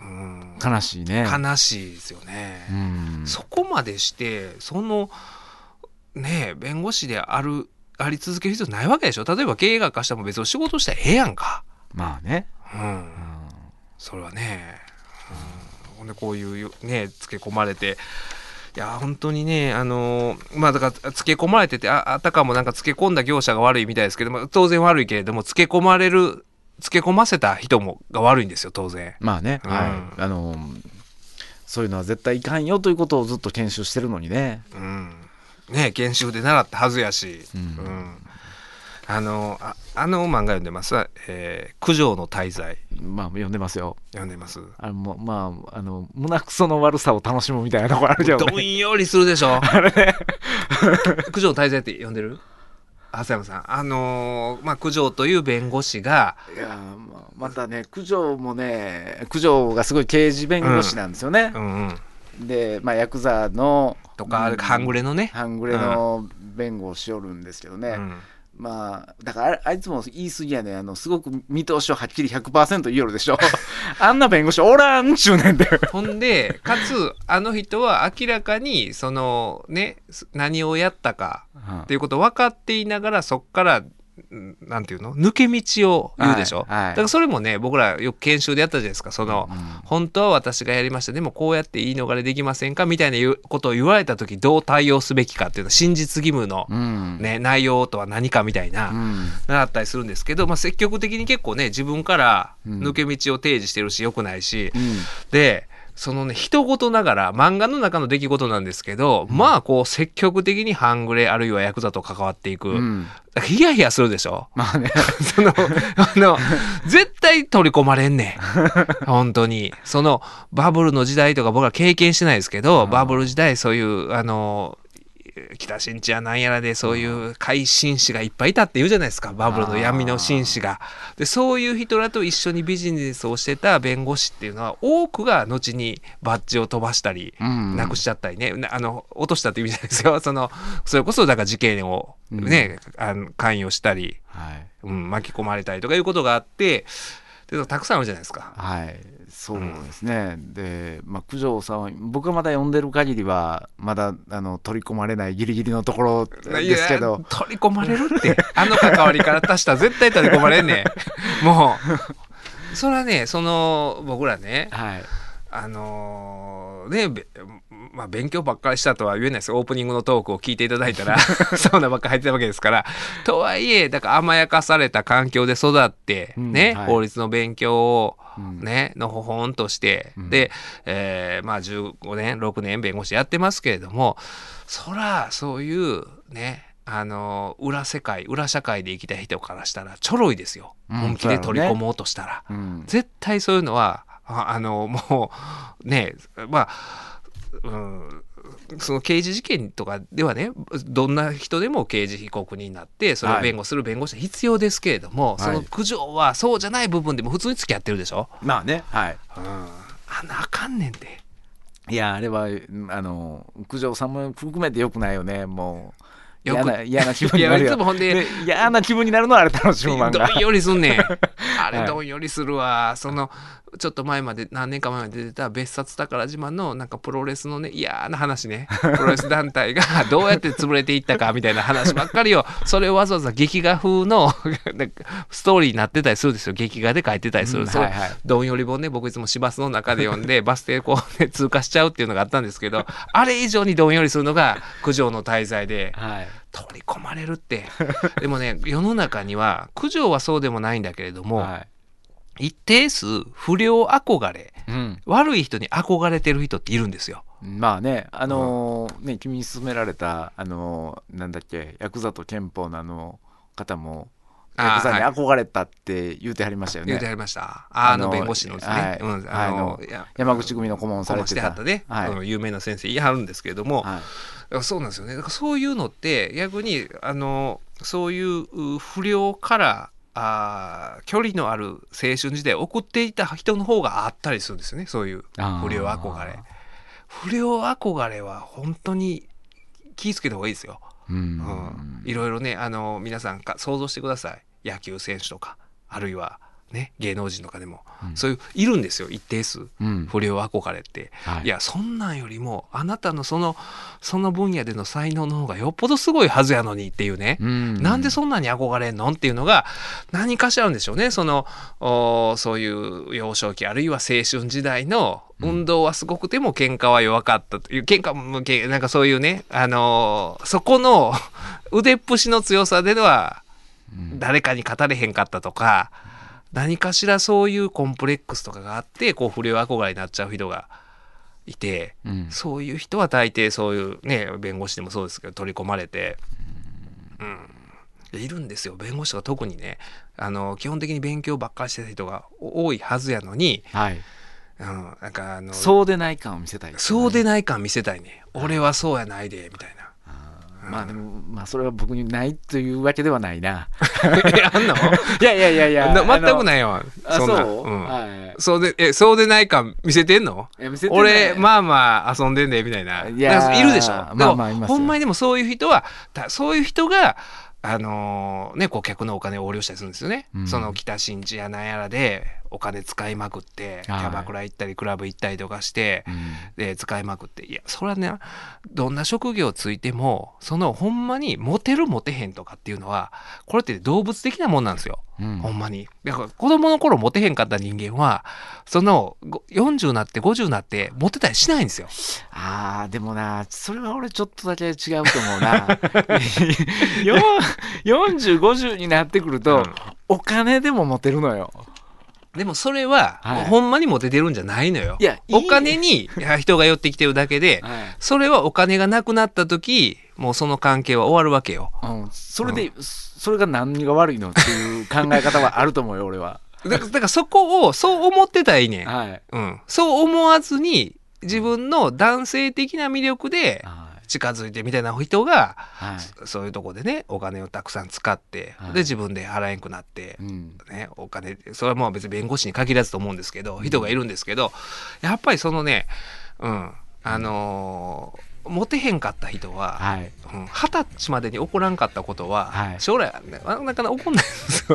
うん、悲しいね悲しいですよね、うん、そこまでしてそのね弁護士であり続ける必要ないわけでしょ。例えば経営が悪化しても別に仕事したらええやんか。まあね、うんうん、それはね、うん、でこういうねつけ込まれていや本当にね、だから漬け込まれてて、 あたかもなんか漬け込んだ業者が悪いみたいですけど、当然悪いけれども、漬け込ませた人もが悪いんですよ、当然。まあね、うん、はい、そういうのは絶対いかんよということをずっと研修してるのにね、うん、ね、研修で習ったはずやし、うんうん、漫画読んでます、九条の大罪、まあ読んでますよ、読んでます。胸くその悪さを楽しむみたいなとこあるじゃん、ね、どんよりするでしょあれ、ね、九条の大罪って読んでる浅山さん。九条という弁護士が、いやまたね、九条もね、九条がすごい刑事弁護士なんですよね、うんうん、で、ヤクザのとか、うん、半グレのね、半グレの弁護をしよるんですけどね、うん、だから あいつも言い過ぎやね、すごく見通しをはっきり 100% 言いよるでしょあんな弁護士おらんちゅうねんでほんでかつ人は明らかにそのね、何をやったかっていうことを分かっていながら、そっからなんていうの、抜け道を言うでしょ、はいはい、だからそれもね、僕らよく研修でやったじゃないですか、その、うん、本当は私がやりました、でもこうやって言い逃れできませんかみたいなことを言われた時どう対応すべきかっていうのは、真実義務の、ね、うん、内容とは何かみたいな、うん、習ったりするんですけど、積極的に結構ね、自分から抜け道を提示してるし、良くないし、うん、でそのね、人事ながら漫画の中の出来事なんですけど、うん、こう積極的に半グレあるいはヤクザと関わっていく、うん、ヒヤヒヤするでしょ、ね、その絶対取り込まれんねん本当にそのバブルの時代とか僕は経験してないですけど、バブル時代そういう北新地やなんやらでそういう怪紳士がいっぱいいたって言うじゃないですか、バブルの闇の紳士が。でそういう人らと一緒にビジネスをしてた弁護士っていうのは多くが後にバッジを飛ばしたり、うん、なくしちゃったりね、落としたって意味じゃないですよ、それこそだから事件を、ね、うん、関与したり、はい、うん、巻き込まれたりとかいうことがあって、でたくさんあるじゃないですか。はい、そうですね、うん、で、九条さんは僕がまだ読んでる限りはまだ取り込まれないギリギリのところですけど、取り込まれるって関わりから足したら絶対取り込まれんねもうそれはね、僕らね、はい、勉強ばっかりしたとは言えないですよ。オープニングのトークを聞いていただいたらサウナばっかり入ってたわけですから。とはいえ、だから甘やかされた環境で育って、ね、うん、はい、法律の勉強を、ね、のほほんとして、うん、で、15年6年弁護士やってますけれども、そらそういうね、裏社会で生きた人からしたらちょろいですよ、うん、本気で取り込もうとしたら、ね、うん、絶対そういうのはもうね、うん、その刑事事件とかではね、どんな人でも刑事被告人になってそれを弁護する弁護士は必要ですけれども、はい、その苦情はそうじゃない部分でも普通に付き合ってるでしょ。まあね、はい、うん、あかんねんで。いや、あれは苦情さんも含めてよくないよね、もう嫌な気分になるよ。いつもほんで嫌な気分になるのはあれ楽しむ漫画。どんよりすんねんあれどんよりするわ、はい、ちょっと前まで何年か前まで出てた別冊だから自慢のなんかプロレスのね、嫌な話ね、プロレス団体がどうやって潰れていったかみたいな話ばっかりよそれをわざわざ劇画風のストーリーになってたりするんですよ、劇画で書いてたりする、うん、はいはい、どんより本ね、僕いつも市バスの中で読んでバス停こう、ね、通過しちゃうっていうのがあったんですけど、あれ以上にどんよりするのが九条の大罪で、はい、取り込まれるって。でもね、世の中には九条はそうでもないんだけれども、はい、一定数不良憧れ、うん、悪い人に憧れてる人っているんですよ。まあね、うん、ね、君に勧められたなんだっけ、ヤクザと憲法の方もヤクザに憧れたって言うてはりましたよね。言うてはりました。弁護士のですね、はい、うん、山口組の顧問されてた、ね、はい、有名な先生言いはるんですけれども、はい、そうなんですよね。だからそういうのって逆にそういう不良から距離のある青春時代を送っていた人の方があったりするんですよね、そういう不良憧れ。不良憧れは本当に気をつけた方がいいですよ。いろいろね、皆さん想像してください。野球選手とか、あるいはね、芸能人とかでも、うん、そういういるんですよ一定数、うん、不良憧れって、はい、いやそんなんよりもあなたのその分野での才能の方がよっぽどすごいはずやのにっていうね、うんうん、なんでそんなに憧れんのっていうのが何かしらあるんでしょうね。そういう幼少期あるいは青春時代の運動はすごくても喧嘩は弱かったという、喧嘩もなんかそういうね、そこの腕っぷしの強さでは誰かに語れへんかったとか、何かしらそういうコンプレックスとかがあってこう不良憧れになっちゃう人がいて、うん、そういう人は大抵そういうね弁護士でもそうですけど取り込まれて、うん、いるんですよ弁護士とか特にね。基本的に勉強ばっかりしてた人が多いはずやのに、はい、なんかそうでない感を見せたい、ね、そうでない感見せたいね、俺はそうやないでみたいな。まあでもまあそれは僕にないというわけではないな。あんの？いやいやいやいや全くないよ。そんな、そう、うん、はい、そうでないか見せてんの？見せてない。俺まあまあ遊んでんでみたいな。いやいるでしょ。まあまあいます。ほんまにでもそういう人はそういう人がね顧客のお金を横領したりするんですよね。うん、その北新地やなんやらでお金使いまくってキャバクラ行ったりクラブ行ったりとかして、はい、で使いまくって、いやそれはねどんな職業ついてもそのほんまにモテるモテへんとかっていうのはこれって動物的なもんなんですよ、うん、ほんまに。だから子供の頃モテへんかった人間はその40になって50になってモテたりしないんですよ。あーでもなそれは俺ちょっとだけ違うと思うな。40、50になってくると、うん、お金でもモテるのよ。でもそれは、はい、ほんまにモテてるんじゃないのよ。いや、お金に人が寄ってきてるだけで、はい、それはお金がなくなった時もうその関係は終わるわけよ、うん、それで、うん、それが何が悪いのっていう考え方はあると思うよ。俺はだからそこをそう思ってたらいいねん、はい、うん、そう思わずに自分の男性的な魅力で、はい、近づいてみたいな人が、はい、そういうとこでねお金をたくさん使って、はい、で自分で払えんくなって、うんね、お金それはもう別に弁護士に限らずと思うんですけど、うん、人がいるんですけど、やっぱりそのね、うん、モテへんかった人は、はい、うん、20歳までに起こらんかったことは、はい、将来なかなか起こんないで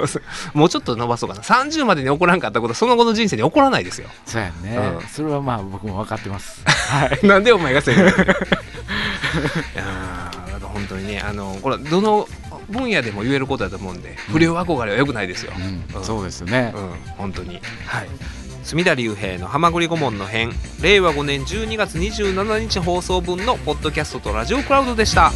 すよ。もうちょっと伸ばそうかな。30までに起こらんかったことその後の人生に起こらないですよ。そうやね、うん、それはまあ僕も分かってます、はい、なんでお前がせんの。いやー、本当にね、これどの分野でも言えることだと思うんで、うん、不良憧れは良くないですよ、うんうん、そうですね、うん、本当に、はい、隅田隆平のはまぐり顧問の編、令和5年12月27日放送分のポッドキャストとラジオクラウドでした。